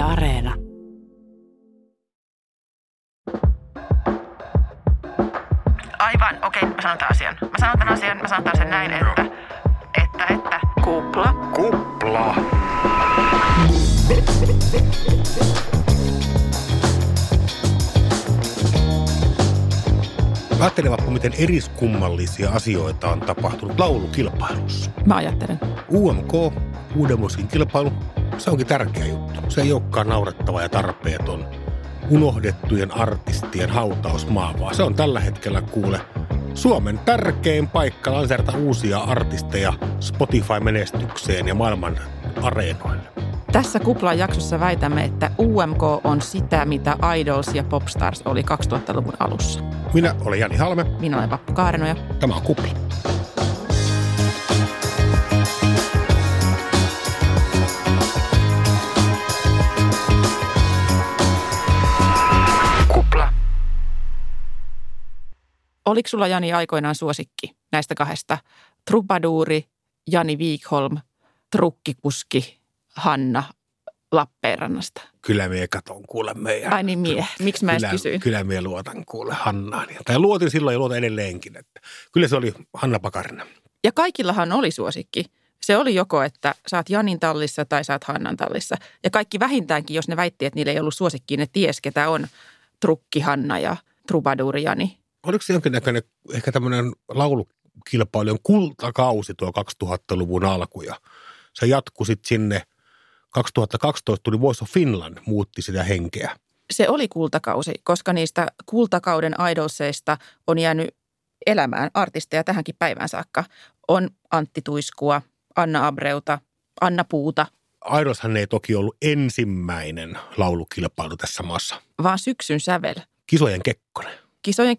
Yle Areena. Aivan, okei, mä sanon tämän asian. Mä sanon tämän asian näin, että. Kupla. Mä ajattelen vaikka, miten eriskummallisia asioita on tapahtunut laulukilpailussa. Mä ajattelen. UMK, Uudenmosin kilpailu, se onkin tärkeä juttu. Se ei olekaan naurettava ja tarpeeton unohdettujen artistien hautausmaa, vaan se on tällä hetkellä kuule Suomen tärkein paikka lanserata uusia artisteja Spotify-menestykseen ja maailman areenoille. Tässä Kuplan jaksossa väitämme, että UMK on sitä, mitä Idols ja Popstars oli 2000-luvun alussa. Minä olen Jani Halme. Minä olen Pappu Kaarnoja. Tämä on Kupla. Oliko sulla, Jani, aikoinaan suosikki näistä kahdesta? Trubaduuri, Jani Wickholm, trukkikuski, Hanna Lappeenrannasta. Kyllä mie katon kuule meidän. Ai niin mie. Miksi mä edes kysyin? Kyllä mie luotan kuule Hannaan. Tai luotin silloin ja luotan edelleenkin. Että kyllä se oli Hanna Pakarinen. Ja kaikillahan oli suosikki. Se oli joko, että sä oot Janin tallissa tai sä oot Hannan tallissa. Ja kaikki vähintäänkin, jos ne väitti, että niillä ei ollut suosikkiin, ne ties, ketä on trukki Hanna ja trubaduuri Jani. Oliko se jonkinnäköinen ehkä tämmöinen laulukilpailujen kultakausi tuo 2000-luvun alku ja se jatkui sitten sinne 2012 tuli Voice of Finland, muutti sitä henkeä. Se oli kultakausi, koska niistä kultakauden idolseista on jäänyt elämään artisteja tähänkin päivään saakka. On Antti Tuiskua, Anna Abreuta, Anna Puuta. Idolshan ei toki ollut ensimmäinen laulukilpailu tässä maassa. Vaan Syksyn sävel. Kisojen kekkona. Kisojen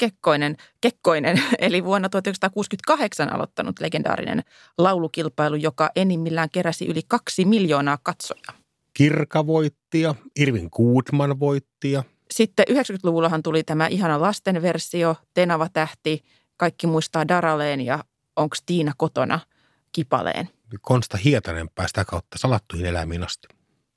kekkoinen, eli vuonna 1968 aloittanut legendaarinen laulukilpailu, joka enimmillään keräsi yli 2 miljoonaa katsojaa. Kirka voitti ja Irvin Goodman voitti. Sitten 90-luvullahan tuli tämä ihana lasten versio, Tenava tähti, kaikki muistaa Daraleen ja Onks Tiina kotona -kipaleen. Konsta Hietanen päästää kautta salattuihin eläimiin asti.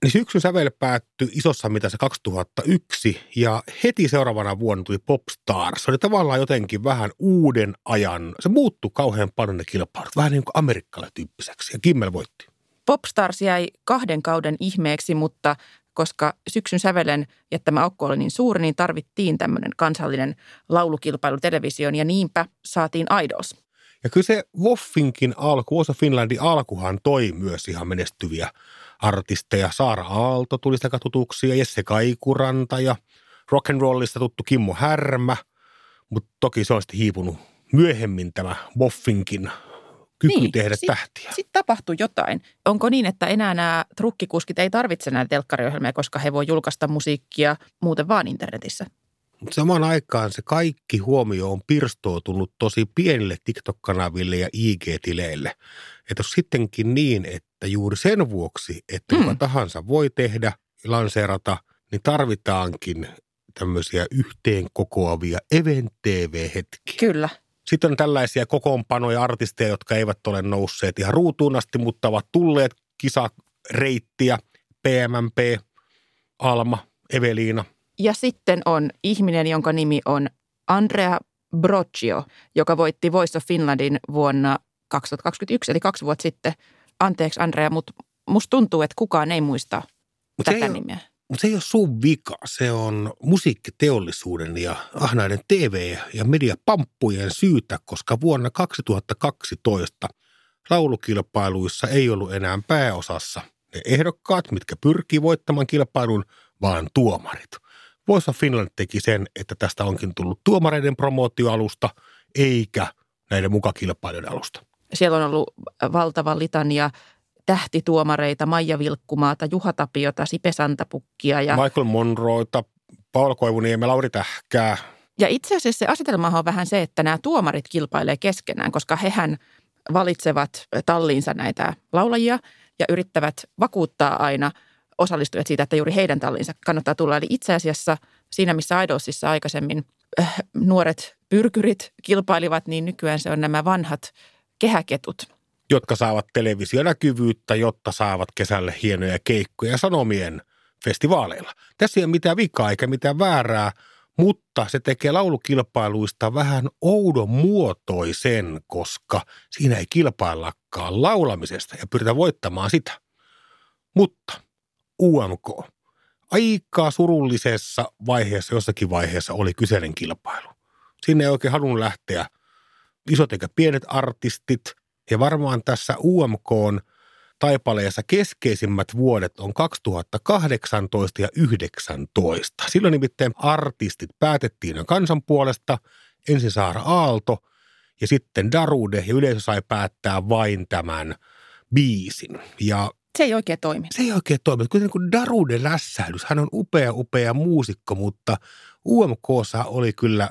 Niin Syksyn sävel päättyi isossa mitassa 2001 ja heti seuraavana vuonna tuli Popstars. Se oli tavallaan jotenkin vähän uuden ajan. Se muuttui kauhean paljon ne kilpailut, vähän niin kuin amerikkalaityyppiseksi ja Kimmel voitti. Popstars jäi 2 kauden ihmeeksi, mutta koska Syksyn sävelen jättämä aukko oli niin suuri, niin tarvittiin tämmöinen kansallinen laulukilpailu televisioon ja niinpä saatiin Idols. Ja kyllä se Woffinkin alku, Voice of Finlandin alkuhan toi myös ihan menestyviä artisteja. Saara Aalto tuli sitä tutuksi ja Jesse Kaikuranta ja rock'n'rollista tuttu Kimmo Härmä. Mutta toki se on sitten hiipunut myöhemmin tämä Woffinkin kyky tehdä tähtiä. Sitten tapahtui jotain. Onko niin, että enää nämä trukkikuskit ei tarvitse näitä telkkariohjelmia, koska he voi julkaista musiikkia muuten vaan internetissä? Mutta samaan aikaan se kaikki huomio on pirstoutunut tosi pienille TikTok-kanaville ja IG-tileille. Että sittenkin niin, että juuri sen vuoksi, että joka tahansa voi tehdä ja lanseerata, niin tarvitaankin tämmöisiä yhteen kokoavia event-tv-hetkiä. Kyllä. Sitten on tällaisia kokoonpanoja artisteja, jotka eivät ole nousseet ihan ruutuun asti, mutta ovat tulleet kisareittiä, PMMP, Alma, Eveliina. Ja sitten on ihminen, jonka nimi on Andrea Broccio, joka voitti Voice of Finlandin vuonna 2021, eli 2 vuotta sitten. Anteeksi Andrea, mutta musta tuntuu, että kukaan ei muista tätä nimeä. Mutta se ei ole sun vika. Se on musiikkiteollisuuden ja ahnaiden TV- ja mediapamppujen syytä, koska vuonna 2012 laulukilpailuissa ei ollut enää pääosassa ne ehdokkaat, mitkä pyrkii voittamaan kilpailun, vaan tuomarit. Voice of Finland teki sen, että tästä onkin tullut tuomareiden promootioalusta, eikä näiden mukakilpailijoiden alusta. Siellä on ollut valtava litania tähtituomareita, Maija Vilkkumaata, Juha Tapiota, Sipe Santapukkia. Ja Michael Monroeta, Paula Koivuniemeä, Lauri Tähkää. Ja itse asiassa se asetelmahan on vähän se, että nämä tuomarit kilpailee keskenään, koska hehän valitsevat talliinsa näitä laulajia ja yrittävät vakuuttaa aina osallistujat siitä, että juuri heidän tallinsa kannattaa tulla. Eli itse asiassa siinä, missä Idolsissa aikaisemmin nuoret pyrkyrit kilpailivat, niin nykyään se on nämä vanhat kehäketut. Jotka saavat televisionäkyvyyttä, jotta saavat kesälle hienoja keikkoja sanomien festivaaleilla. Tässä ei ole mitään vikaa eikä mitään väärää, mutta se tekee laulukilpailuista vähän oudon muotoisen, koska siinä ei kilpaillakaan laulamisesta ja pyritä voittamaan sitä. Mutta UMK. Aika surullisessa vaiheessa, jossakin vaiheessa oli kyseinen kilpailu. Sinne ei oikein halunnut lähteä isot eikä pienet artistit. Ja varmaan tässä UMK:n taipaleessa keskeisimmät vuodet on 2018 ja 2019. Silloin nimittäin artistit päätettiin jo kansan puolesta. Ensin Saara Aalto ja sitten Darude. Ja yleisö sai päättää vain tämän biisin. Ja se ei oikein toimi. Se ei oikein toimi. Kuitenkin kuin Darude lässähdys. Hän on upea muusikko, mutta UMK:ssa oli kyllä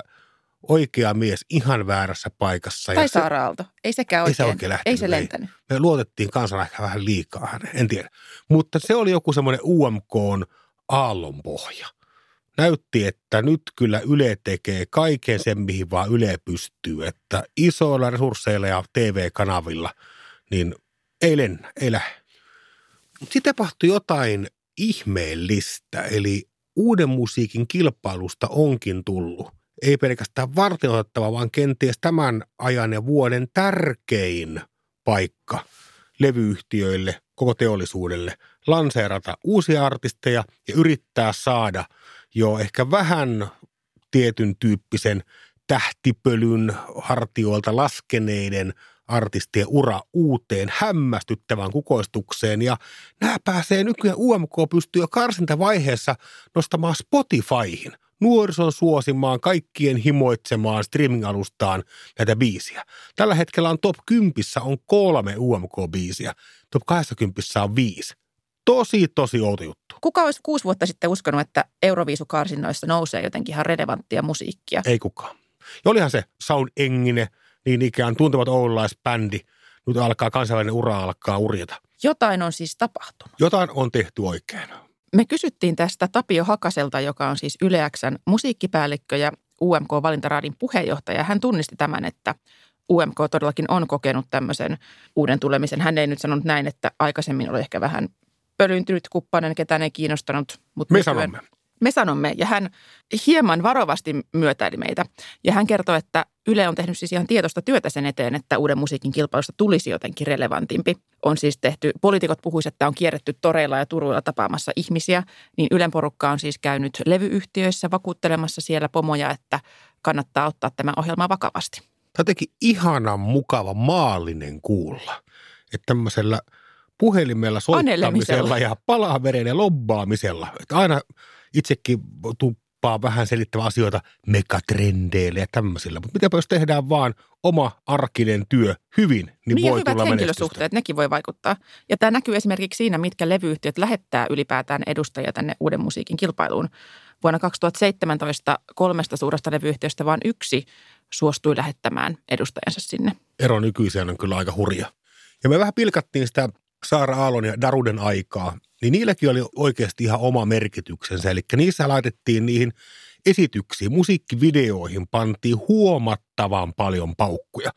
oikea mies ihan väärässä paikassa. Tai Saara Aalto. Ei sekään oikein. Ei se lentänyt. Me luotettiin kansana ehkä vähän liikaa häneen, en tiedä. Mutta se oli joku semmoinen UMK:n aallonpohja. Näytti, että nyt kyllä Yle tekee kaiken sen, mihin vaan Yle pystyy. Että isoilla resursseilla ja TV-kanavilla, niin ei lennä, ei lähde. Mutta sitten tapahtui jotain ihmeellistä, eli uuden musiikin kilpailusta onkin tullut. Ei pelkästään varteenotettava, vaan kenties tämän ajan ja vuoden tärkein paikka levyyhtiöille, koko teollisuudelle, lanseerata uusia artisteja ja yrittää saada jo ehkä vähän tietyn tyyppisen tähtipölyn hartioilta laskeneiden artistien ura uuteen hämmästyttävään kukoistukseen, ja nämä pääsee nykyään, UMK pystyy jo karsintavaiheessa nostamaan Spotifyhin, nuorison suosimaan, kaikkien himoitsemaan streaming-alustaan näitä biisiä. Tällä hetkellä on top 10 on 3 UMK-biisiä, top 80 on 5. Tosi outo juttu. Kuka olisi 6 vuotta sitten uskonut, että Euroviisukarsinnoissa nousee jotenkin ihan relevanttia musiikkia? Ei kukaan. Ja olihan se Sound Engine, niin ikään tuntevat oululaisbändi. Nyt alkaa kansainvälinen ura alkaa urjata. Jotain on siis tapahtunut. Jotain on tehty oikein. Me kysyttiin tästä Tapio Hakaselta, joka on siis Yle X:n musiikkipäällikkö ja UMK-valintaraadin puheenjohtaja. Hän tunnisti tämän, että UMK todellakin on kokenut tämmöisen uuden tulemisen. Hän ei nyt sanonut näin, että aikaisemmin oli ehkä vähän pölyntynyt kuppainen, ketään ei kiinnostanut. Mutta me sanomme, ja hän hieman varovasti myötäili meitä. Ja hän kertoo, että Yle on tehnyt siis ihan tietoista työtä sen eteen, että uuden musiikin kilpailusta tulisi jotenkin relevantimpi. On siis tehty, poliitikot puhuisivat, että on kierretty toreilla ja turuilla tapaamassa ihmisiä, niin Ylen porukka on siis käynyt levyyhtiöissä vakuuttelemassa siellä pomoja, että kannattaa ottaa tämä ohjelma vakavasti. Tämä teki ihanan mukava maallinen kuulla, että tämmöisellä puhelimella soittamisella ja palavereiden ja lobbaamisella, että aina itsekin tuppaa vähän selittämään asioita megatrendeille ja tämmöisillä. Mutta mitäpä jos tehdään vaan oma arkinen työ hyvin, niin voi tulla menestystä. Niin henkilösuhteet, nekin voi vaikuttaa. Ja tämä näkyy esimerkiksi siinä, mitkä levyyhtiöt lähettää ylipäätään edustajia tänne uuden musiikin kilpailuun. Vuonna 2017 3 suuresta levyyhtiöstä vaan 1 suostui lähettämään edustajansa sinne. Ero nykyiseen on kyllä aika hurja. Ja me vähän pilkattiin sitä Saara Aallon ja Daruden aikaa, niin niilläkin oli oikeasti ihan oma merkityksensä. Eli niissä laitettiin niihin esityksiin, musiikkivideoihin pantiin huomattavan paljon paukkuja.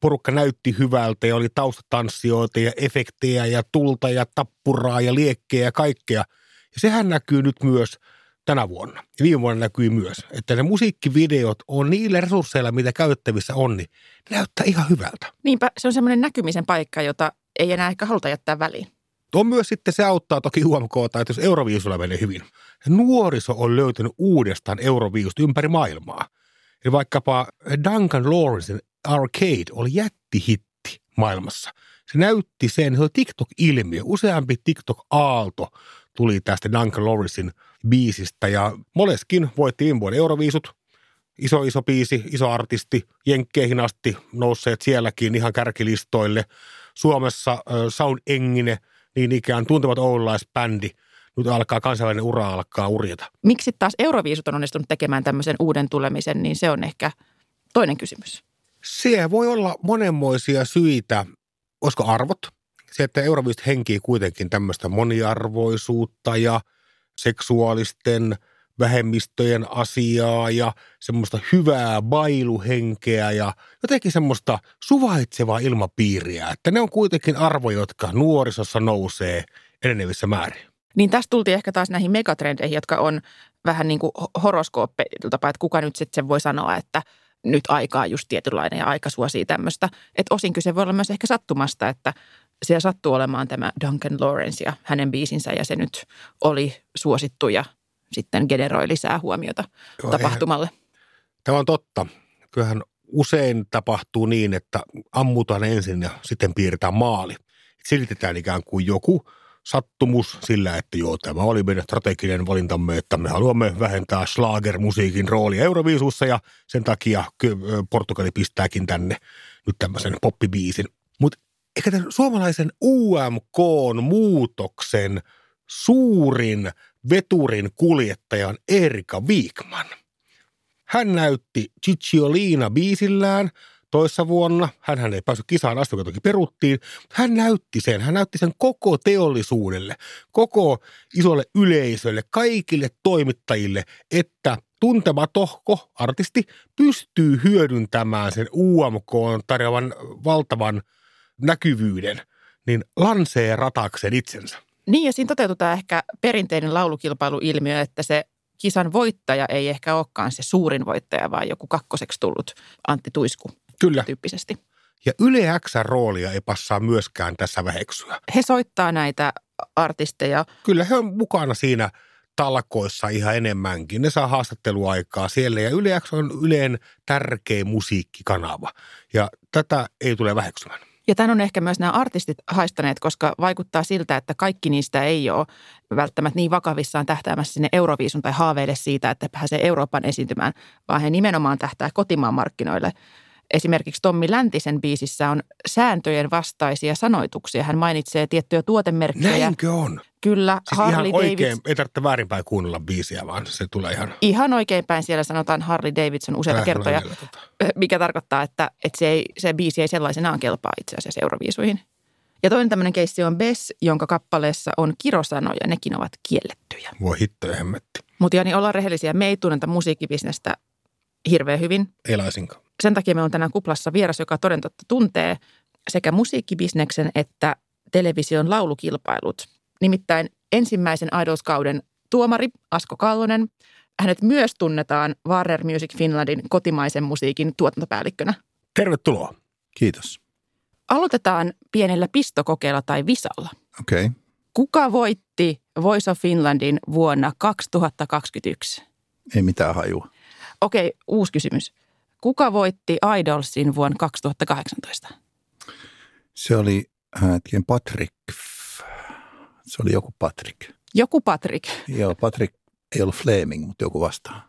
Porukka näytti hyvältä ja oli taustatanssijoita ja efektejä ja tulta ja tappuraa ja liekkejä ja kaikkea. Ja sehän näkyy nyt myös tänä vuonna. Ja viime vuonna näkyy myös, että ne musiikkivideot on niillä resursseilla, mitä käytettävissä on, niin ne näyttää ihan hyvältä. Niinpä, se on semmoinen näkymisen paikka, jota ei enää ehkä haluta jättää väliin. On myös sitten, se auttaa toki UMK:ta, että jos Euroviisulla menee hyvin. Nuoriso on löytänyt uudestaan Euroviisut ympäri maailmaa. Eli vaikkapa Duncan Lawrencen Arcade oli jättihitti maailmassa. Se näytti sen, se oli TikTok-ilmiö. Useampi TikTok-aalto tuli tästä Duncan Lawrencen biisistä. Ja Moleskin voitti viime vuoden Euroviisut. Iso biisi, iso artisti. Jenkkeihin asti nousseet sielläkin ihan kärkilistoille. Suomessa Sound Engine, niin ikään tuntevat oululaisbändi. Nyt alkaa kansainvälinen ura alkaa urjata. Miksi taas Euroviisut on onnistunut tekemään tämmöisen uuden tulemisen, niin se on ehkä toinen kysymys. Se voi olla monenmoisia syitä. Olisiko arvot? Se, että Euroviisut henkii kuitenkin tämmöistä moniarvoisuutta ja seksuaalisten vähemmistöjen asiaa ja semmoista hyvää bailuhenkeä ja jotenkin semmoista suvaitsevaa ilmapiiriä, että ne on kuitenkin arvoja, jotka nuorisossa nousee enenevissä määrin. Niin tässä tultiin ehkä taas näihin megatrendeihin, jotka on vähän niin kuin horoskooppeilta tapaa, että kuka nyt sitten sen voi sanoa, että nyt aika on just tietynlainen ja aika suosii tämmöistä. Että osin kyse voi olla myös ehkä sattumasta, että siellä sattuu olemaan tämä Duncan Lawrence ja hänen biisinsä ja se nyt oli suosittu ja sitten generoi lisää huomiota tapahtumalle. Tämä on totta. Kyllähän usein tapahtuu niin, että ammutaan ensin ja sitten piirretään maali. Silitetään ikään kuin joku sattumus sillä, että joo, tämä oli meidän strateginen valintamme, että me haluamme vähentää schlagermusiikin roolia Euroviisussa ja sen takia Portugali pistääkin tänne nyt tämmöisen poppibiisin. Mutta ehkä tämän suomalaisen UMK-muutoksen suurin veturin kuljettaja on Erika Viikman. Hän näytti Cicciolina-biisillään toissa vuonna. Hänhän ei päässyt kisaan asti, joka toki peruttiin. Hän näytti sen koko teollisuudelle, koko isolle yleisölle, kaikille toimittajille, että tuntematonko artisti pystyy hyödyntämään sen UMK:n tarjoavan valtavan näkyvyyden, niin lanseeratakseen itsensä. Niin, ja siinä toteutetaan ehkä perinteinen laulukilpailuilmiö, että se kisan voittaja ei ehkä olekaan se suurin voittaja, vaan joku kakkoseksi tullut Antti Tuisku. Kyllä. Tyyppisesti. Ja Yle X:n roolia ei passaa myöskään tässä väheksyä. He soittaa näitä artisteja. Kyllä, he on mukana siinä talkoissa ihan enemmänkin. Ne saa haastatteluaikaa siellä ja Yle X on Ylen tärkein musiikkikanava. Ja tätä ei tule väheksymään. Ja tämän on ehkä myös nämä artistit haistaneet, koska vaikuttaa siltä, että kaikki niistä ei ole välttämättä niin vakavissaan tähtäämässä sinne Euroviisun tai haaveille siitä, että pääsee Euroopan esiintymään, vaan he nimenomaan tähtää kotimaan markkinoille. Esimerkiksi Tommi Läntisen biisissä on sääntöjen vastaisia sanoituksia. Hän mainitsee tiettyjä tuotemerkkejä. Näinkö on? Kyllä. Siis Harley Davidson. Oikein, ei tarvitse väärinpäin kuunnella biisiä, vaan se tulee ihan... Ihan oikeinpäin siellä sanotaan Harley Davidson useita kertoja, mikä tarkoittaa, että se biisi ei sellaisenaan kelpaa itse asiassa Euroviisuihin. Ja toinen tämmöinen keissi on Bess, jonka kappaleessa on kirosanoja. Nekin ovat kiellettyjä. Voi hitto ja hemmetti. Mutta Jani, ollaan rehellisiä. Me ei tunneta musiikkibisnestä hirveän hyvin. Ei laisinkaan. Sen takia meillä on tänään Kuplassa vieras, joka toden totta tuntee sekä musiikkibisneksen että television laulukilpailut. Nimittäin ensimmäisen Idols-kauden tuomari Asko Kallonen. Hänet myös tunnetaan Warner Music Finlandin kotimaisen musiikin tuotantopäällikkönä. Tervetuloa. Kiitos. Aloitetaan pienellä pistokokeella tai visalla. Okei. Okay. Kuka voitti Voice of Finlandin vuonna 2021? Ei mitään hajua. Okei, uusi kysymys. Kuka voitti Idolsin vuonna 2018? Se oli Patrick. Se oli joku Patrick. Joku Patrick? Joo, Patrick ei ollut Fleming, mutta joku vastaa.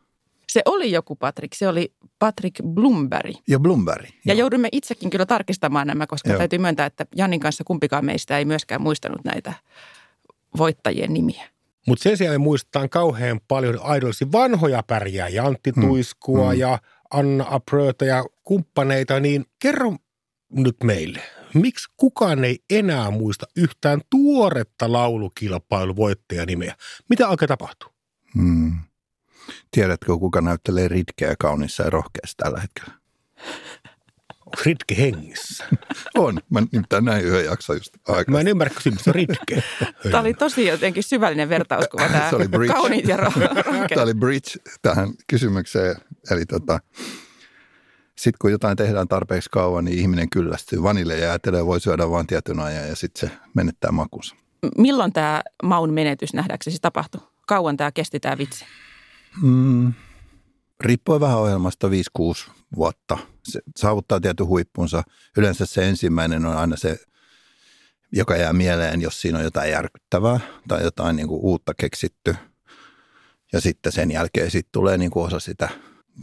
Se oli joku Patrick. Se oli Patrick Blomberg. Ja Blomberg. Ja joudumme itsekin kyllä tarkistamaan nämä, koska joo, täytyy myöntää, että Janin kanssa kumpikaan meistä ei myöskään muistanut näitä voittajien nimiä. Mutta sen sijaan me muistetaan kauhean paljon Idolsin vanhoja pärjää ja Antti Tuiskua ja Anna Abreuta ja kumppaneita, niin kerro nyt meille, miksi kukaan ei enää muista yhtään tuoretta laulukilpailuvoittajanimeä? Mitä oikein tapahtuu? Tiedätkö, kuka näyttelee Ritkeä kaunissa ja rohkeassa tällä hetkellä? Ritke hengissä. On. Mä nimittäin näin yhden jakson just aikaa. Mä en ymmärrä kysymystä Ritke. Tämä oli tosi jotenkin syvällinen vertauskuva tämä kauniit ja rohkeat. Tämä oli bridge tähän kysymykseen. Eli sitten kun jotain tehdään tarpeeksi kauan, niin ihminen kyllästyy. Vaniljajäätelöä voi syödä vain tietyn ajan ja sitten se menettää makunsa. Milloin tämä maun menetys nähdäksesi tapahtui? Kauan tämä kesti tämä vitsi? Riippuen vähän ohjelmasta 5-6 vuotta. Se saavuttaa tietyn huippunsa. Yleensä se ensimmäinen on aina se, joka jää mieleen, jos siinä on jotain järkyttävää tai jotain niin kuin uutta keksitty. Ja sitten sen jälkeen sit tulee niin kuin osa sitä,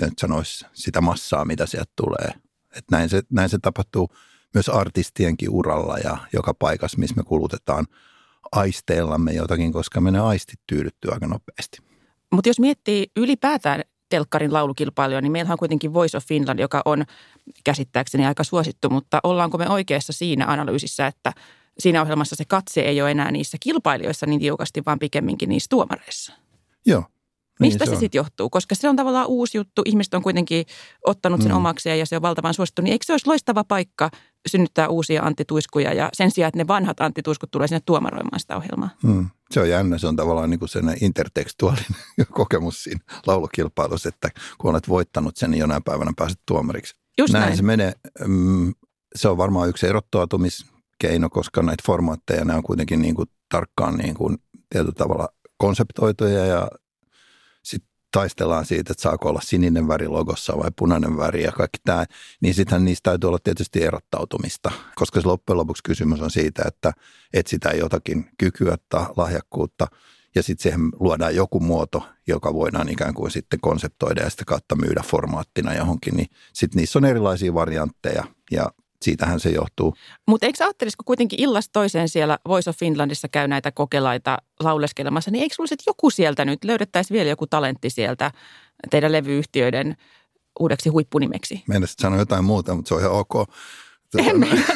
nyt sanoisi, sitä massaa, mitä sieltä tulee. Et näin se tapahtuu myös artistienkin uralla ja joka paikassa, missä me kulutetaan aisteillamme jotakin, koska me ne aistit tyydyttyy aika nopeasti. Mutta jos miettii ylipäätään telkkarin laulukilpailuja, niin meillä on kuitenkin Voice of Finland, joka on käsittääkseni aika suosittu, mutta ollaanko me oikeassa siinä analyysissä, että siinä ohjelmassa se katse ei ole enää niissä kilpailijoissa niin tiukasti, vaan pikemminkin niissä tuomareissa? Joo. Niin mistä se sitten johtuu? Koska se on tavallaan uusi juttu, ihmiset on kuitenkin ottanut sen omakseen ja se on valtavan suosittu, niin eikö se olisi loistava paikka synnyttää uusia Antti Tuiskuja ja sen sijaan, että ne vanhat Antti Tuiskut tulee sinne tuomaroimaan sitä ohjelmaa? Se on jännä, se on tavallaan niin kuin sen intertekstuaalinen kokemus siinä laulukilpailussa, että kun olet voittanut sen, niin jonain päivänä pääset tuomariksi. Just näin. Se menee. Se on varmaan yksi erottautumiskeino, koska näitä formaatteja, nämä on kuitenkin niin kuin tarkkaan niin kuin tietyllä tavalla konseptoituja ja sitten taistellaan siitä, että saako olla sininen väri logossa vai punainen väri ja kaikki tämä. Niin sittenhän niistä täytyy olla tietysti erottautumista, koska se loppujen lopuksi kysymys on siitä, että etsitään jotakin kykyä tai lahjakkuutta ja sitten siihen luodaan joku muoto, joka voidaan ikään kuin sitten konseptoida ja sitä kautta myydä formaattina johonkin. Niin sitten niissä on erilaisia variantteja ja siitähän se johtuu. Mutta eikö ajattelisi, kun kuitenkin illasta toiseen siellä Voice of Finlandissa käy näitä kokelaita lauleskelemassa, niin eikö luulisi, että joku sieltä nyt löydettäisiin vielä joku talentti sieltä teidän levyyhtiöiden uudeksi huippunimeksi? Meinasit sanoa jotain muuta, mutta se on ihan ok. En meinannut.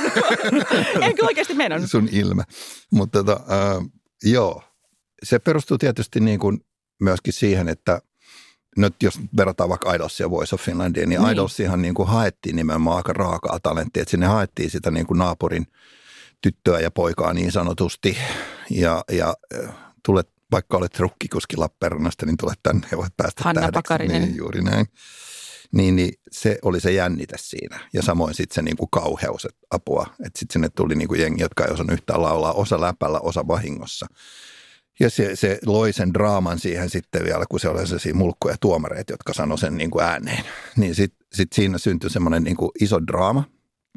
En kyllä oikeasti meinannut. Sun ilme. Mutta joo, se perustuu tietysti niin kuin myöskin siihen, että nyt jos verrataan vaikka Idolsia ja Voice of Finlandiin, niin Idolsiahan niin kuin haettiin nimenomaan aika raakaa talenttia. Että sinne haettiin sitä niin kuin naapurin tyttöä ja poikaa niin sanotusti. Ja tulet, vaikka olet rukkikuski Lappeenrannasta, niin tulet tänne ja voit päästä Hanna tähdeksi. Pakarinen. Niin, juuri näin. Niin se oli se jännite siinä. Ja samoin sitten se niin kuin kauheus, että apua. Että sitten sinne tuli niin kuin jengi, jotka ei osannut yhtään laulaa. Osa läpällä, osa vahingossa. Ja se loi sen draaman siihen sitten vielä, kun se oli sellaisia mulkkoja tuomareita, jotka sanoi sen niin kuin ääneen. Niin sit siinä syntyi semmoinen niin kuin iso draama.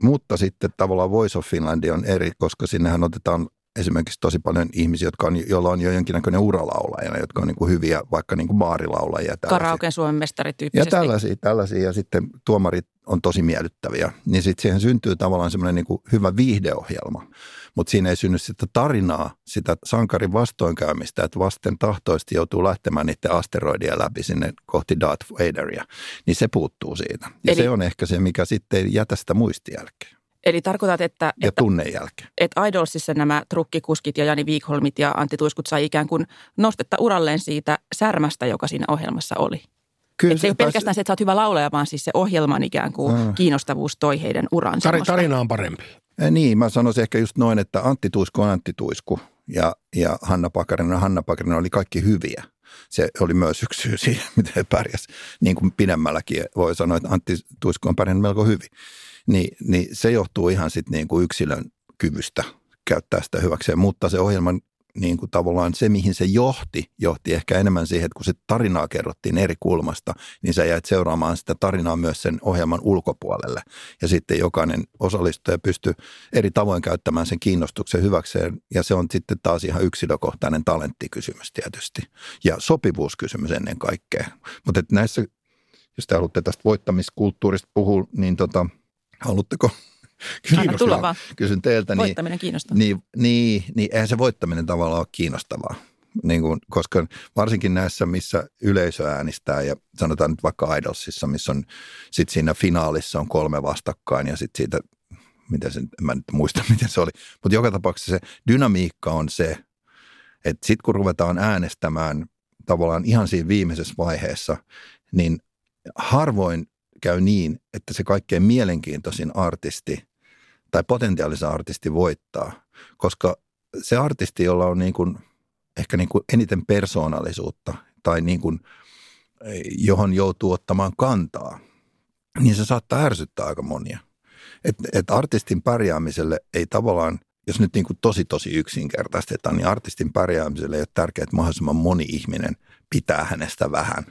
Mutta sitten tavallaan Voice of Finland on eri, koska sinnehän otetaan esimerkiksi tosi paljon ihmisiä, joilla on jo jonkinnäköinen uralaulajana, jotka on niin kuin hyviä, vaikka niin kuin baarilaulajia. Karaoken Suomen mestari tyyppisesti. Ja tällaisia, ja sitten tuomarit on tosi miellyttäviä. Niin sitten siihen syntyy tavallaan semmoinen niin kuin hyvä viihdeohjelma, mutta siinä ei synny sitä tarinaa, sitä sankarin vastoinkäymistä, että vasten tahtoisesti joutuu lähtemään niiden asteroidia läpi sinne kohti Darth Vaderia. Niin se puuttuu siitä. Ja se on ehkä se, mikä sitten ei jätä sitä muistijälkeä. Eli tarkoitat, että tunnen jälkeen. Että Idolsissa nämä trukkikuskit ja Jani Wickholmit ja Antti Tuiskut sai ikään kuin nostetta uralleen siitä särmästä, joka siinä ohjelmassa oli. Kyllä se ei ole pelkästään se, että sä oot hyvä laulaja, vaan siis se ohjelman ikään kuin kiinnostavuus toi heidän uran. Tarina on parempi. Niin, mä sanoisin ehkä just noin, että Antti Tuisku on Antti Tuisku ja Hanna Pakarinen ja Hanna Pakarinen oli kaikki hyviä. Se oli myös yksi syy siihen, miten he pärjäs. Niin kuin pidemmälläkin voi sanoa, että Antti Tuisku on pärjännyt melko hyvin. Niin se johtuu ihan sitten niinku yksilön kyvystä käyttää sitä hyväkseen, mutta se ohjelman niinku tavallaan se, mihin se johti ehkä enemmän siihen, että kun se tarinaa kerrottiin eri kulmasta, niin sä jäit seuraamaan sitä tarinaa myös sen ohjelman ulkopuolelle. Ja sitten jokainen osallistuja pystyy eri tavoin käyttämään sen kiinnostuksen hyväkseen, ja se on sitten taas ihan yksilökohtainen talenttikysymys tietysti, ja sopivuuskysymys ennen kaikkea. Mutta näissä, jos te haluatte tästä voittamiskulttuurista puhua, niin haluatteko? Tulla vaan. Kysyn teiltä. Voittaminen kiinnostaa. Niin, eihän se voittaminen tavallaan ole kiinnostavaa, niin kuin, koska varsinkin näissä, missä yleisö äänistää ja sanotaan nyt vaikka Idolsissa, missä on sitten siinä finaalissa on 3 vastakkain ja sitten siitä, miten se oli, mutta joka tapauksessa se dynamiikka on se, että sitten kun ruvetaan äänestämään tavallaan ihan siinä viimeisessä vaiheessa, niin harvoin käy niin, että se kaikkein mielenkiintoisin artisti tai potentiaalisen artisti voittaa, koska se artisti, jolla on niin kuin, ehkä niin kuin eniten persoonallisuutta tai niin kuin, johon joutuu ottamaan kantaa, niin se saattaa ärsyttää aika monia. Et artistin pärjäämiselle ei tavallaan, jos nyt niin kuin tosi yksinkertaistetaan, niin artistin pärjäämiselle ei ole tärkeää, että mahdollisimman moni ihminen pitää hänestä vähän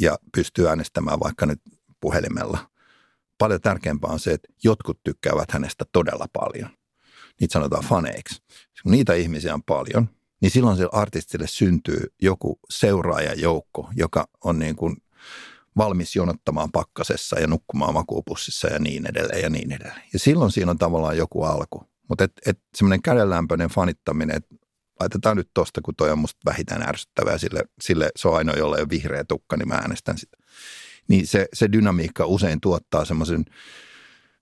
ja pystyy äänestämään vaikka nyt puhelimella. Paljon tärkeämpää on se, että jotkut tykkäävät hänestä todella paljon. Niitä sanotaan faneiksi. Kun niitä ihmisiä on paljon, niin silloin sille artistille syntyy joku seuraajajoukko, joka on niin kuin valmis jonottamaan pakkasessa ja nukkumaan makuupussissa ja niin edelleen ja niin edelleen. Ja silloin siinä on tavallaan joku alku. Mutta semmoinen kädenlämpöinen fanittaminen, että laitetaan nyt tosta, kun toi on musta vähitään ärsyttävää, sille se on ainoa, jolla ei ole vihreä tukka, niin mä äänestän sitä. Niin se dynamiikka usein tuottaa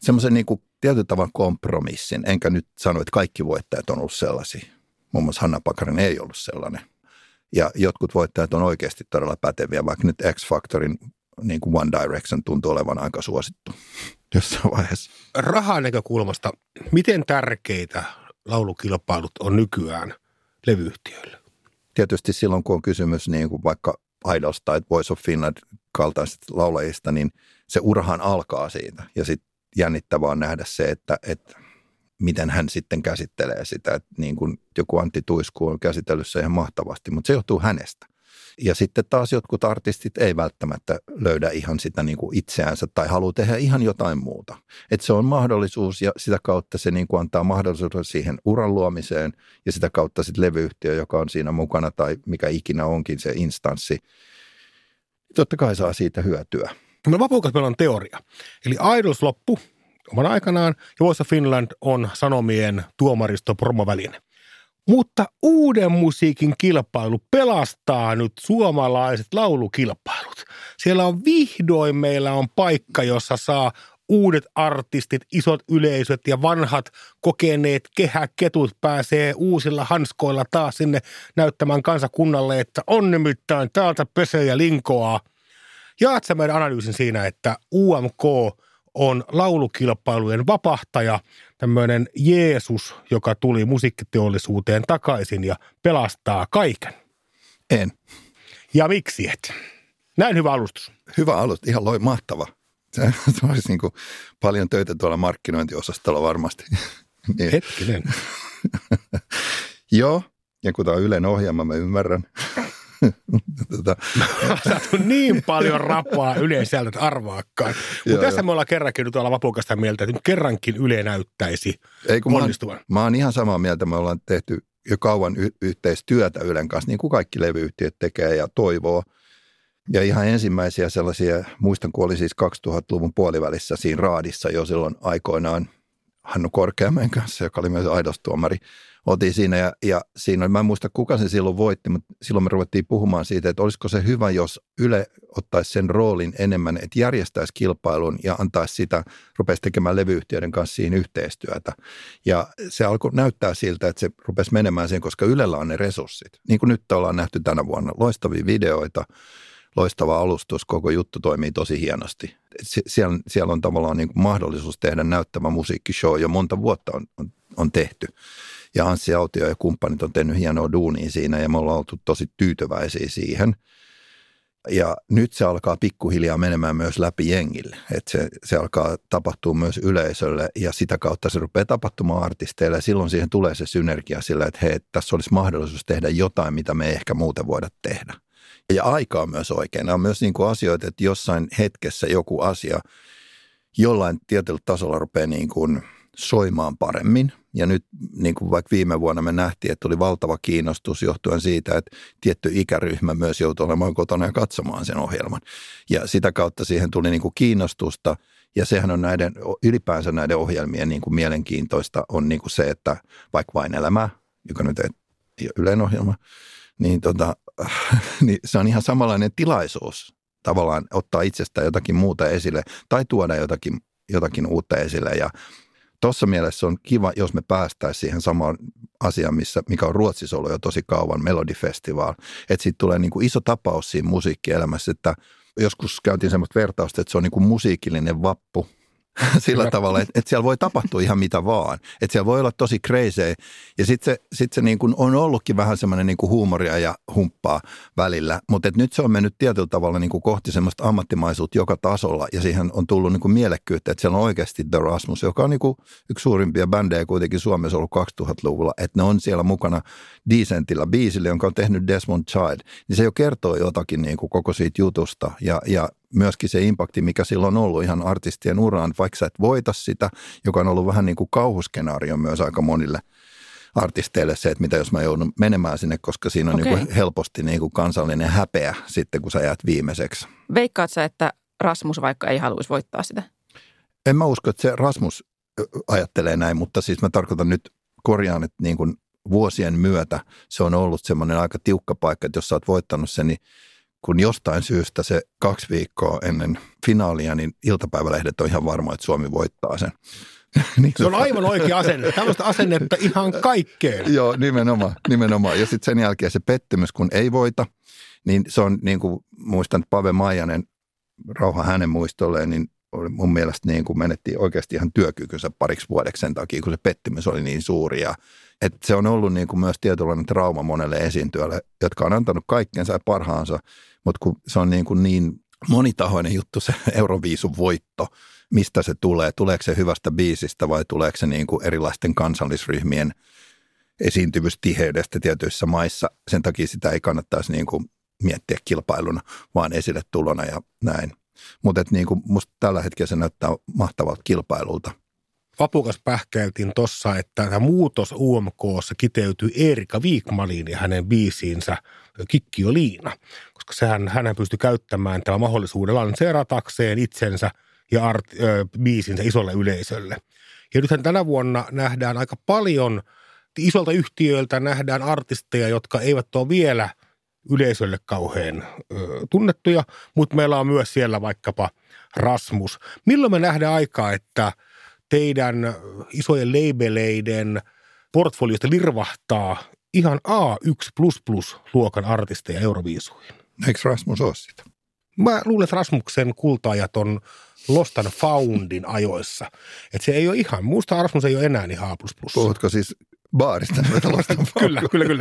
semmoisen niin kuin tietyn tavan kompromissin. Enkä nyt sano, että kaikki voittajat on ollut sellaisia. Muun muassa Hanna Pakarinen ei ollut sellainen. Ja jotkut voittajat on oikeasti todella päteviä, vaikka nyt X-Factorin niin kuin One Direction tuntuu olevan aika suosittu jossain vaiheessa. Rahan näkökulmasta, miten tärkeitä laulukilpailut on nykyään levyyhtiöille. Tietysti silloin, kun on kysymys niin kuin vaikka Idols tai Voice of Finland kaltaisista laulajista, niin se urahan alkaa siitä. Ja sitten jännittävää on nähdä se, että miten hän sitten käsittelee sitä. Että niin kuin joku Antti Tuisku on käsitellyt se ihan mahtavasti, mutta se johtuu hänestä. Ja sitten taas jotkut artistit ei välttämättä löydä ihan sitä niin kuin itseänsä tai haluaa tehdä ihan jotain muuta. Että se on mahdollisuus ja sitä kautta se niin kuin antaa mahdollisuuden siihen uran luomiseen ja sitä kautta sitten levyyhtiö, joka on siinä mukana tai mikä ikinä onkin se instanssi, totta kai saa siitä hyötyä. No Vapukas meillä on teoria. Eli Idols loppu oman aikanaan ja Voice of Finland on Sanomien tuomaristo promoväline. Mutta uuden musiikin kilpailu pelastaa nyt suomalaiset laulukilpailut. Siellä on vihdoin meillä on paikka, jossa saa uudet artistit, isot yleisöt ja vanhat kokeneet kehäketut pääsee uusilla hanskoilla taas sinne näyttämään kansakunnalle, että on nimittäin täältä pesee ja linkoaa. Jaat sä meidän analyysin siinä, että UMK on laulukilpailujen vapahtaja, tämmöinen Jeesus, joka tuli musiikkiteollisuuteen takaisin ja pelastaa kaiken. En. Ja miksi et? Näin hyvä alustus. Hyvä alustus, ihan mahtava. Se olisi niin kuin paljon töitä tuolla markkinointiosastolla varmasti. Hetkinen. Joo, ja kun tämä on Ylen ohjelma, mä ymmärrän. Mä saatu niin paljon rapaa yleisöltä, että arvaakaan. Mutta tässä me ollaan kerrankin nyt olla Vapukasta mieltä, että nyt kerrankin Yle näyttäisi onnistuvan. Mä oon ihan samaa mieltä. Me ollaan tehty jo kauan yhteistyötä Ylen kanssa, niin kuin kaikki levyyhtiöt tekee ja toivoo. Ja ihan ensimmäisiä sellaisia, muistan kun oli siis 2000-luvun puolivälissä siinä raadissa jo silloin aikoinaan Hannu Korkeamäen kanssa, joka oli myös aidostuomari. Oltiin siinä ja siinä, mä en muista kuka sen silloin voitti, mutta silloin me ruvettiin puhumaan siitä, että olisiko se hyvä, jos Yle ottaisi sen roolin enemmän, että järjestäisi kilpailun ja antaisi sitä, rupesi tekemään levyyhtiöiden kanssa siinä yhteistyötä. Ja se alkoi näyttää siltä, että se rupesi menemään siihen, koska Ylellä on ne resurssit. Niin kuin nyt ollaan nähty tänä vuonna, loistavia videoita, loistava alustus, koko juttu toimii tosi hienosti. Siellä on tavallaan niin kuin mahdollisuus tehdä näyttävä musiikkishow, jo monta vuotta on tehty. Ja Anssi Autio ja kumppanit on tehnyt hienoa duunia siinä ja me ollaan oltu tosi tyytyväisiä siihen. Ja nyt se alkaa pikkuhiljaa menemään myös läpi jengille. Että se alkaa tapahtua myös yleisölle ja sitä kautta se rupeaa tapahtumaan artisteille. Ja silloin siihen tulee se synergia sillä, että hei, tässä olisi mahdollisuus tehdä jotain, mitä me ei ehkä muuten voida tehdä. Ja aika on myös oikein. Nämä on myös niin kuin asioita, että jossain hetkessä joku asia jollain tietyllä tasolla rupeaa niin kuin soimaan paremmin. Ja nyt niin kuin vaikka viime vuonna me nähtiin, että oli valtava kiinnostus johtuen siitä, että tietty ikäryhmä myös joutui olemaan kotona ja katsomaan sen ohjelman. Ja sitä kautta siihen tuli niin kuin kiinnostusta ja sehän on näiden, ylipäänsä näiden ohjelmien niin kuin mielenkiintoista on niin kuin se, että vaikka Vain elämää, joka nyt ei ole Ylen ohjelma, niin se on ihan samanlainen tilaisuus tavallaan ottaa itsestään jotakin muuta esille tai tuoda jotakin uutta esille ja tuossa mielessä on kiva, jos me päästäisiin siihen samaan asiaan, mikä on Ruotsissa ollut jo tosi kauan, Melodifestival. Että siitä tulee niin kuin iso tapaus siinä musiikkielämässä, että joskus käytiin semmoista vertausta, että se on niin kuin musiikillinen vappu sillä tavalla, että siellä voi tapahtua ihan mitä vaan. Että siellä voi olla tosi crazy. Ja sitten se niin kuin on ollutkin vähän semmoinen niin kuin huumoria ja humppaa välillä, mutta nyt se on mennyt tietyllä tavalla niin kuin kohti semmoista ammattimaisuutta joka tasolla ja siihen on tullut niin kuin mielekkyyttä, että siellä on oikeasti The Rasmus, joka on niin kuin yksi suurimpia bändejä kuitenkin Suomessa ollut 2000-luvulla, että ne on siellä mukana decentillä biisillä, jonka on tehnyt Desmond Child, niin se jo kertoo jotakin niin kuin koko siitä jutusta ja myöskin se impakti, mikä silloin on ollut ihan artistien uraan, vaikka sä et voita sitä, joka on ollut vähän niin kuin kauhuskenaario myös aika monille artisteille se, että mitä jos mä joudun menemään sinne, koska siinä on niin kuin helposti niin kuin kansallinen häpeä sitten, kun sä jäät viimeiseksi. Veikkaat sä, että Rasmus vaikka ei haluaisi voittaa sitä? En mä usko, että se Rasmus ajattelee näin, mutta siis mä tarkoitan nyt korjaan, että niin kuin vuosien myötä se on ollut semmoinen aika tiukka paikka, että jos sä oot voittanut sen, niin kun jostain syystä se 2 viikkoa ennen finaalia, niin iltapäivälehdet on ihan varma, että Suomi voittaa sen. Se on aivan oikea asenne. Tällaista asennetta ihan kaikkeen. Joo, nimenomaan. Ja sitten sen jälkeen se pettymys, kun ei voita, niin se on niin kuin muistan Pave Maijanen, rauha hänen muistolleen, niin mun mielestä niin kuin menettiin oikeasti ihan työkykynsä pariksi vuodeksi sen takia, kun se pettymys oli niin suuri. Ja, että se on ollut niin kuin myös tietynlainen trauma monelle esiintyjälle, jotka on antanut kaikkensa ja parhaansa, mutta kun se on niin kuin niin monitahoinen juttu se Euroviisun voitto, mistä se tulee, tuleeko se hyvästä biisistä vai tuleeko se niin kuin erilaisten kansallisryhmien esiintyvystiheydestä tietyissä maissa. Sen takia sitä ei kannattaisi niin kuin miettiä kilpailuna, vaan esille tulona ja näin. Mutta niin musta tällä hetkellä se näyttää mahtavalta kilpailulta. Vapukas pähkäiltiin tuossa, että tämä muutos UMK:ssa kiteytyi Erika Viikmaniin ja hänen biisiinsä Kikki on liina, koska hän pystyi käyttämään tämän mahdollisuuden lanseeratakseen itsensä ja biisinsä isolle yleisölle. Ja nythän tänä vuonna nähdään aika paljon isolta yhtiöiltä nähdään artisteja, jotka eivät ole vielä yleisölle kauhean tunnettuja, mutta meillä on myös siellä vaikkapa Rasmus. Milloin me nähdään aikaa, että teidän isojen leibeleiden portfoliosta lirvahtaa ihan A1++-luokan artisteja Euroviisuihin? Eikö Rasmus ole sitä? Mä luulen, että Rasmuksen kultaajat on Lost and Foundin ajoissa. Että se ei ole ihan, musta Rasmus ei ole enää niin A++. Puhutko siis baarista?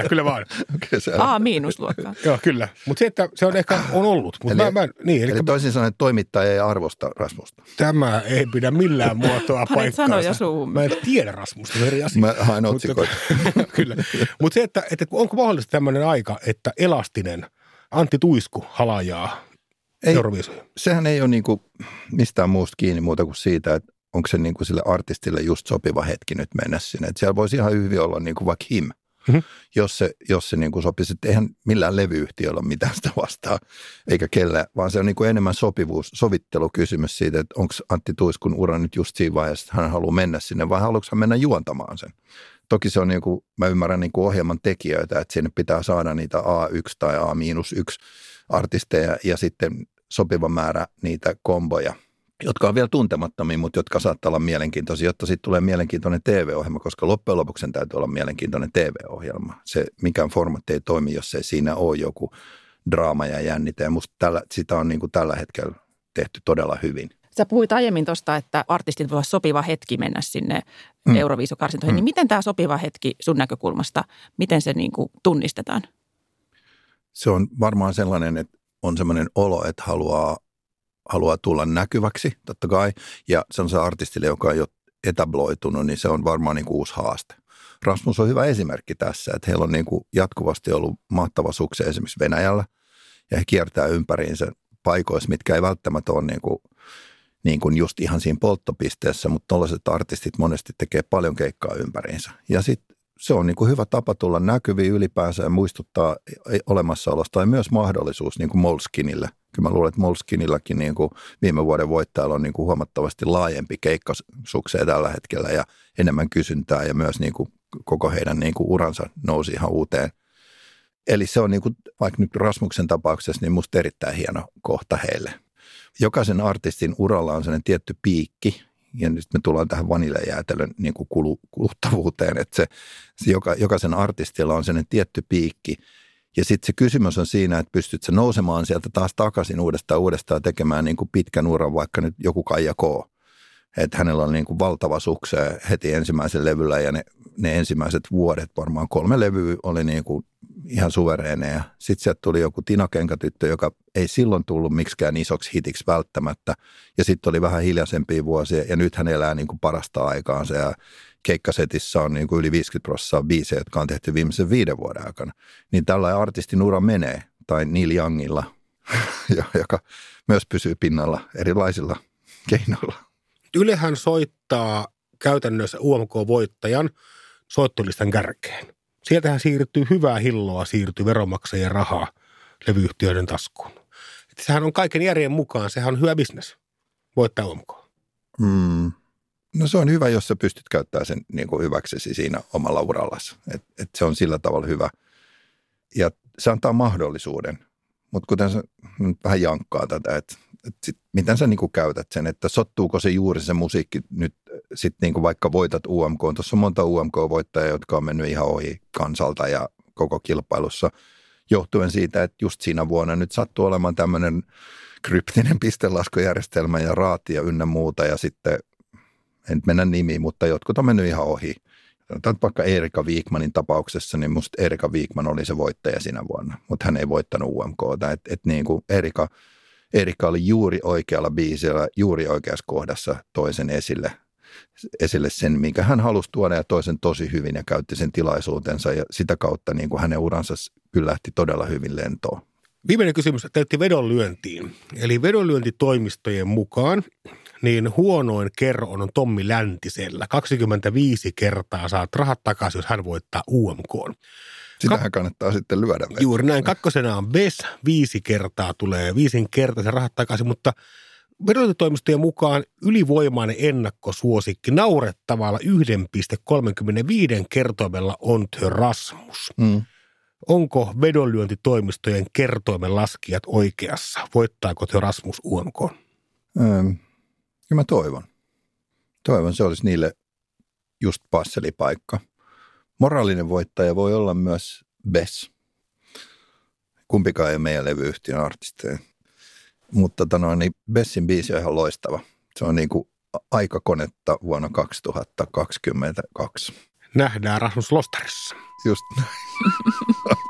Kyllä vaan. Okay, A-luokkaa. Joo, kyllä. Mutta se, että se on ehkä on ollut. Eli toisin sanoen, että toimittaja ei arvosta Rasmusta. Tämä ei pidä millään muotoa paikkaansa. Mä en tiedä Rasmusta, se on eri asia. Mä haen otsikoita. Kyllä. Mutta se, että onko mahdollisesti tämmöinen aika, että elastinen Antti Tuisku halajaa Euroviisuja? Sehän ei ole niinku mistään muusta kiinni muuta kuin siitä, että onko se niin kuin sille artistille just sopiva hetki nyt mennä sinne. Että siellä voisi ihan hyvin olla niin kuin vaikka him, jos se niin kuin sopisi. Että eihän millään levyyhtiöllä ole mitään sitä vastaan, eikä kellään, vaan se on niin kuin enemmän sopivuus, sovittelukysymys siitä, että onko Antti Tuiskun ura nyt just siinä vaiheessa, että hän haluaa mennä sinne, vai haluatko hän mennä juontamaan sen. Toki se on niin kuin, mä ymmärrän niin kuin ohjelman tekijöitä, että sinne pitää saada niitä A1 tai A-1 artisteja ja sitten sopiva määrä niitä komboja, jotka on vielä tuntemattomia, mutta jotka saattaa olla mielenkiintoisia, jotta siitä tulee mielenkiintoinen TV-ohjelma, koska loppujen lopuksi sen täytyy olla mielenkiintoinen TV-ohjelma. Se mikään formaatti ei toimi, jos ei siinä ole joku draama ja jännite. Ja musta sitä on niin kuin tällä hetkellä tehty todella hyvin. Sä puhuit aiemmin tuosta, että artistit voi olla sopiva hetki mennä sinne Euroviisukarsintoihin. Niin miten tämä sopiva hetki sun näkökulmasta, miten se niin kuin tunnistetaan? Se on varmaan sellainen, että on sellainen olo, että haluaa tulla näkyväksi, totta kai, ja sellaiselle artistille, joka on jo etabloitunut, niin se on varmaan niin kuin uusi haaste. Rasmus on hyvä esimerkki tässä, että heillä on niin kuin jatkuvasti ollut mahtava sukse esimerkiksi Venäjällä, ja he kiertää ympäriinsä paikoissa, mitkä ei välttämättä ole niin kuin just ihan siinä polttopisteessä, mutta tollaiset artistit monesti tekee paljon keikkaa ympäriinsä. Ja sitten se on niin kuin hyvä tapa tulla näkyviin ylipäänsä ja muistuttaa olemassaolosta ja myös mahdollisuus niin kuin Molskinille. Kyllä mä luulen, että Molskinillakin niin kuin viime vuoden voittajalla on niin kuin huomattavasti laajempi keikkasukseen tällä hetkellä ja enemmän kysyntää ja myös niin kuin koko heidän niin kuin uransa nousi ihan uuteen. Eli se on niin kuin, vaikka nyt Rasmuksen tapauksessa, niin musta erittäin hieno kohta heille. Jokaisen artistin uralla on sellainen tietty piikki. Ja nyt me tullaan tähän vaniljajäätelön niin kuin kuluttavuuteen, että se jokaisen artistilla on sellainen tietty piikki. Ja sitten se kysymys on siinä, että pystyt sä nousemaan sieltä taas takaisin uudestaan tekemään niin kuin pitkän uran, vaikka nyt joku Kaija K. Että hänellä on niin kuin valtava sukseen heti ensimmäisen levyllä ja ne ensimmäiset vuodet, varmaan 3 levyä oli niin kuin ihan suvereeneja. Sitten sieltä tuli joku Tina Kenkätyttö, joka ei silloin tullut miksikään isoksi hitiksi välttämättä. Ja sitten oli vähän hiljaisempia vuosia ja nyt hän elää niin kuin parasta aikaansa ja keikkasetissä on niin kuin yli 50% biisejä, jotka on tehty viimeisen 5 vuoden aikana. Niin tällainen artistin ura menee, tai Neil Youngilla, joka myös pysyy pinnalla erilaisilla keinoilla. Ylehän soittaa käytännössä UMK-voittajan soittolistan kärkeen. Sieltähän siirtyy hyvää hilloa, siirtyy veronmaksajien rahaa levyyhtiöiden taskuun. Että sehän on kaiken järjen mukaan, sehän on hyvä bisnes voittaa UMK. No se on hyvä, jos sä pystyt käyttämään sen niin kuin hyväksesi siinä omalla urallasi. Et se on sillä tavalla hyvä. Ja se antaa mahdollisuuden. Mutta kuten se vähän jankkaa tätä, että miten sä niinku käytät sen, että sottuuko se juuri se musiikki nyt sit niinku vaikka voitat UMK. Tuossa on monta UMK-voittajaa, jotka on mennyt ihan ohi kansalta ja koko kilpailussa. johtuen siitä, että just siinä vuonna nyt sattui olemaan tämmöinen kryptinen pistelaskojärjestelmä ja raati ja ynnä muuta, ja sitten, en mennä nimiin, mutta jotkut on mennyt ihan ohi. Tämä vaikka Erika Viikmanin tapauksessa, niin musta Erika Viikman oli se voittaja siinä vuonna, mutta hän ei voittanut UMK:ta. Et niin kuin Erika oli juuri oikealla biisillä, juuri oikeassa kohdassa toisen esille sen, minkä hän halusi tuoda, ja toisen tosi hyvin ja käytti sen tilaisuutensa, ja sitä kautta niin kuin hänen uransa lähti todella hyvin lentoon. Viimeinen kysymys täytti vedonlyöntiin. Eli vedonlyöntitoimistojen mukaan niin huonoin kerro on Tommi Läntisellä. 25 kertaa saat rahat takaisin, jos hän voittaa UMK:n. Sitähän kannattaa sitten lyödä. Juuri näin. Kakkosena on Bess. 5 kertaa tulee viisinkertaisen rahat takaisin, mutta vedonlyöntitoimistojen mukaan ylivoimainen ennakkosuosikki naurettavalla 1,35 kertoimella on The Rasmus. Mm. Onko vedonlyöntitoimistojen kertoimen laskijat oikeassa? Voittaako The Rasmus UMK? Ja mä toivon. Se olisi niille just passelipaikka. Moraalinen voittaja voi olla myös Bess. Kumpikaan ei ole meidän levy-yhtiön artisteja. Mutta niin Bessin biisi on ihan loistava. Se on niin kuin aikakonetta vuonna 2022. Nähdään Rasmus Lostarissa. Just näin.